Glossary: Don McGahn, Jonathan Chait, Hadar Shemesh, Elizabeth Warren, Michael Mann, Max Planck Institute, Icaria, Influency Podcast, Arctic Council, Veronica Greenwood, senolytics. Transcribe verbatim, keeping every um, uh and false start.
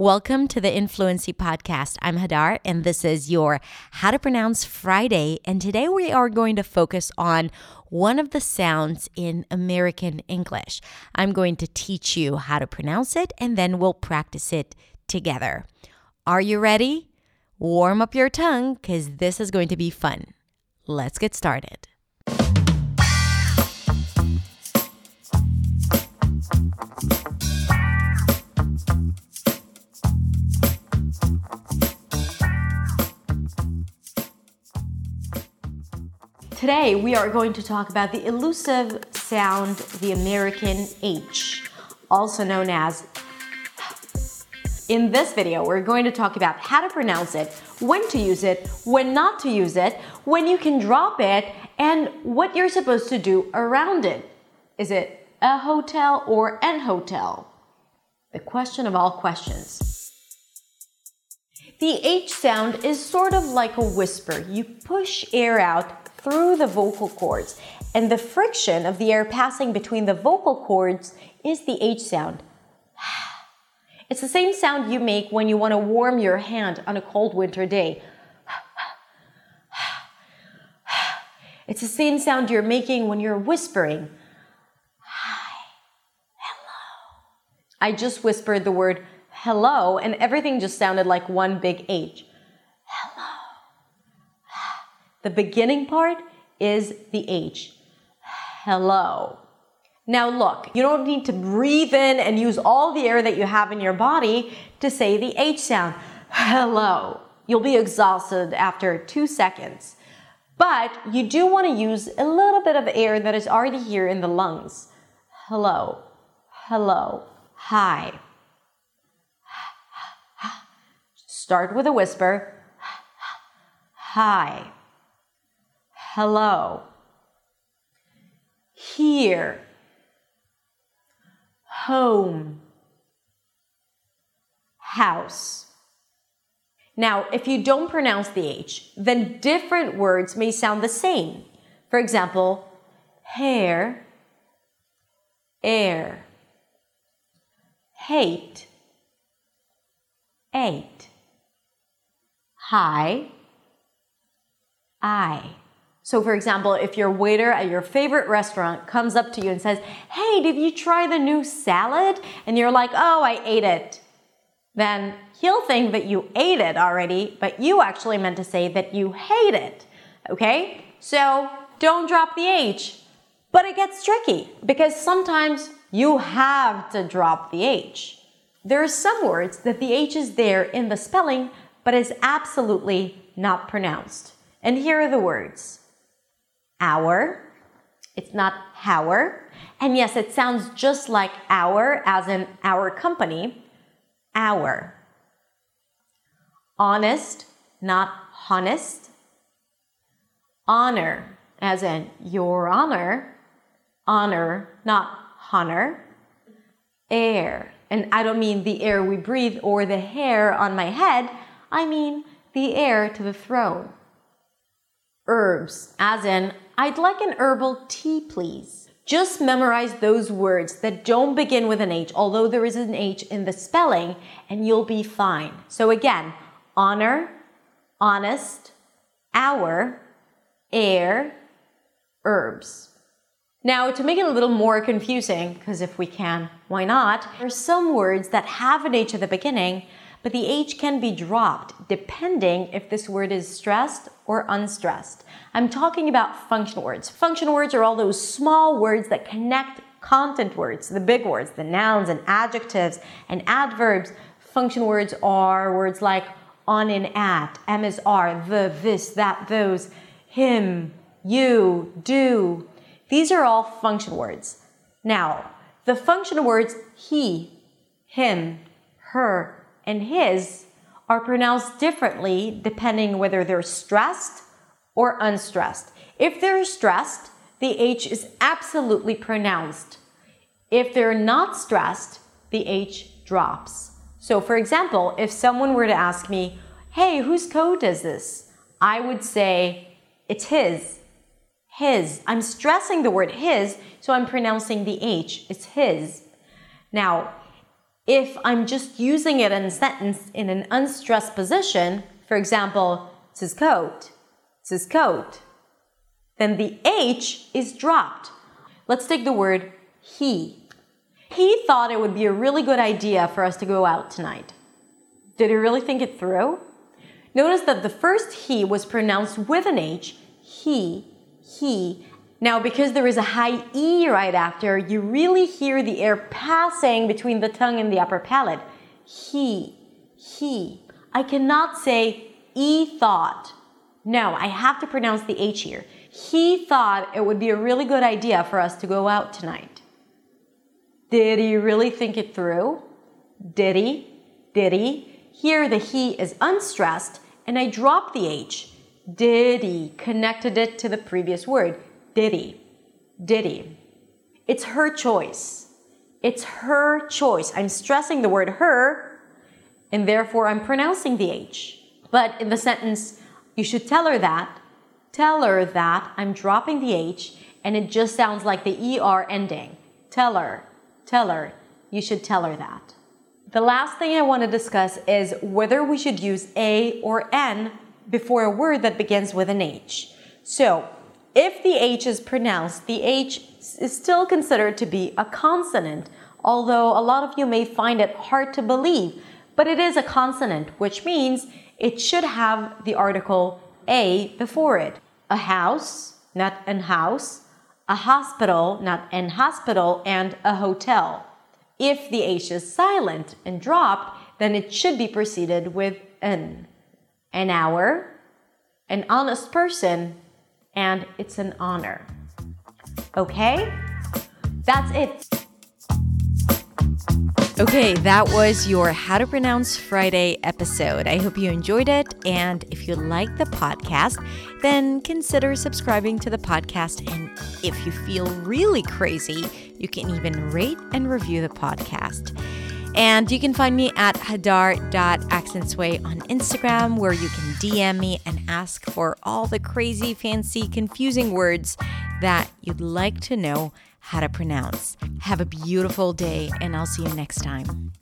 Welcome to the Influency Podcast. I'm Hadar, and this is your How to Pronounce Friday. And today we are going to focus on one of the sounds in American English. I'm going to teach you how to pronounce it, and then we'll practice it together. Are you ready? Warm up your tongue, because this is going to be fun. Let's get started. Today, we are going to talk about the elusive sound, the American H, also known as in this video, we're going to talk about how to pronounce it, when to use it, when not to use it, when you can drop it, and what you're supposed to do around it. Is it a hotel or an hotel? The question of all questions. The H sound is sort of like a whisper. You push air out through the vocal cords, and the friction of the air passing between the vocal cords is the H sound. It's the same sound you make when you want to warm your hand on a cold winter day. It's the same sound you're making when you're whispering. Hi, hello. I just whispered the word hello, and everything just sounded like one big H. Hello. The beginning part is the H. Hello. Now look, you don't need to breathe in and use all the air that you have in your body to say the H sound. Hello. You'll be exhausted after two seconds. But you do want to use a little bit of air that is already here in the lungs. Hello. Hello. Hi. Start with a whisper. Hi. Hello. Here. Home, house. Now, if you don't pronounce the H, then different words may sound the same. For example, hair, air, hate, eight, high, I. So for example, if your waiter at your favorite restaurant comes up to you and says, hey, did you try the new salad? And you're like, oh, I ate it. Then he'll think that you ate it already, but you actually meant to say that you hate it. Okay? So don't drop the H. But it gets tricky because sometimes you have to drop the H. There are some words that the H is there in the spelling, but is absolutely not pronounced. And here are the words. Hour. It's not hour. And yes, it sounds just like hour as in our company. Hour. Honest, not honest. Honor, as in your honor. Honor, not honor. Air. And I don't mean the air we breathe or the hair on my head. I mean the heir to the throne. Herbs, as in I'd like an herbal tea, please. Just memorize those words that don't begin with an H, although there is an H in the spelling, and you'll be fine. So again, honor, honest, hour, air, herbs. Now, to make it a little more confusing, because if we can, why not? There are some words that have an H at the beginning, but the H can be dropped depending if this word is stressed or unstressed. I'm talking about function words. Function words are all those small words that connect content words, the big words, the nouns and adjectives and adverbs. Function words are words like on and at, am is are, the, this, that, those, him, you, do. These are all function words. Now, the function words he, him, her, and his are pronounced differently depending whether they're stressed or unstressed. If they're stressed, the H is absolutely pronounced. If they're not stressed, the H drops. So for example, if someone were to ask me, hey, whose coat is this? I would say, it's his, his. I'm stressing the word his, so I'm pronouncing the H. It's his. Now, if I'm just using it in a sentence in an unstressed position, for example, it's his coat, it's his coat, then the H is dropped. Let's take the word he. He thought it would be a really good idea for us to go out tonight. Did he really think it through? Notice that the first he was pronounced with an H, he, he. Now, because there is a high E right after, you really hear the air passing between the tongue and the upper palate. He, he. I cannot say E thought. No, I have to pronounce the H here. He thought it would be a really good idea for us to go out tonight. Did he really think it through? Did he? Did he? Here the he is unstressed and I drop the H. Did he? Connected it to the previous word. Diddy, diddy. It's her choice. It's her choice. I'm stressing the word her, and therefore I'm pronouncing the H. But in the sentence, you should tell her that, tell her that, I'm dropping the H, and it just sounds like the E R ending. Tell her, tell her, you should tell her that. The last thing I want to discuss is whether we should use A or N before a word that begins with an H. So, if the H is pronounced, the H is still considered to be a consonant, although a lot of you may find it hard to believe, but it is a consonant, which means it should have the article A before it. A house, not an house, a hospital, not an hospital, and a hotel. If the H is silent and dropped, then it should be preceded with an. An hour, an honest person, and it's an honor. Okay? That's it. Okay, that was your How to Pronounce Friday episode. I hope you enjoyed it. And if you like the podcast, then consider subscribing to the podcast. And if you feel really crazy, you can even rate and review the podcast. And you can find me at hadar dot accentsway on Instagram, where you can D M me and ask for all the crazy, fancy, confusing words that you'd like to know how to pronounce. Have a beautiful day, and I'll see you next time.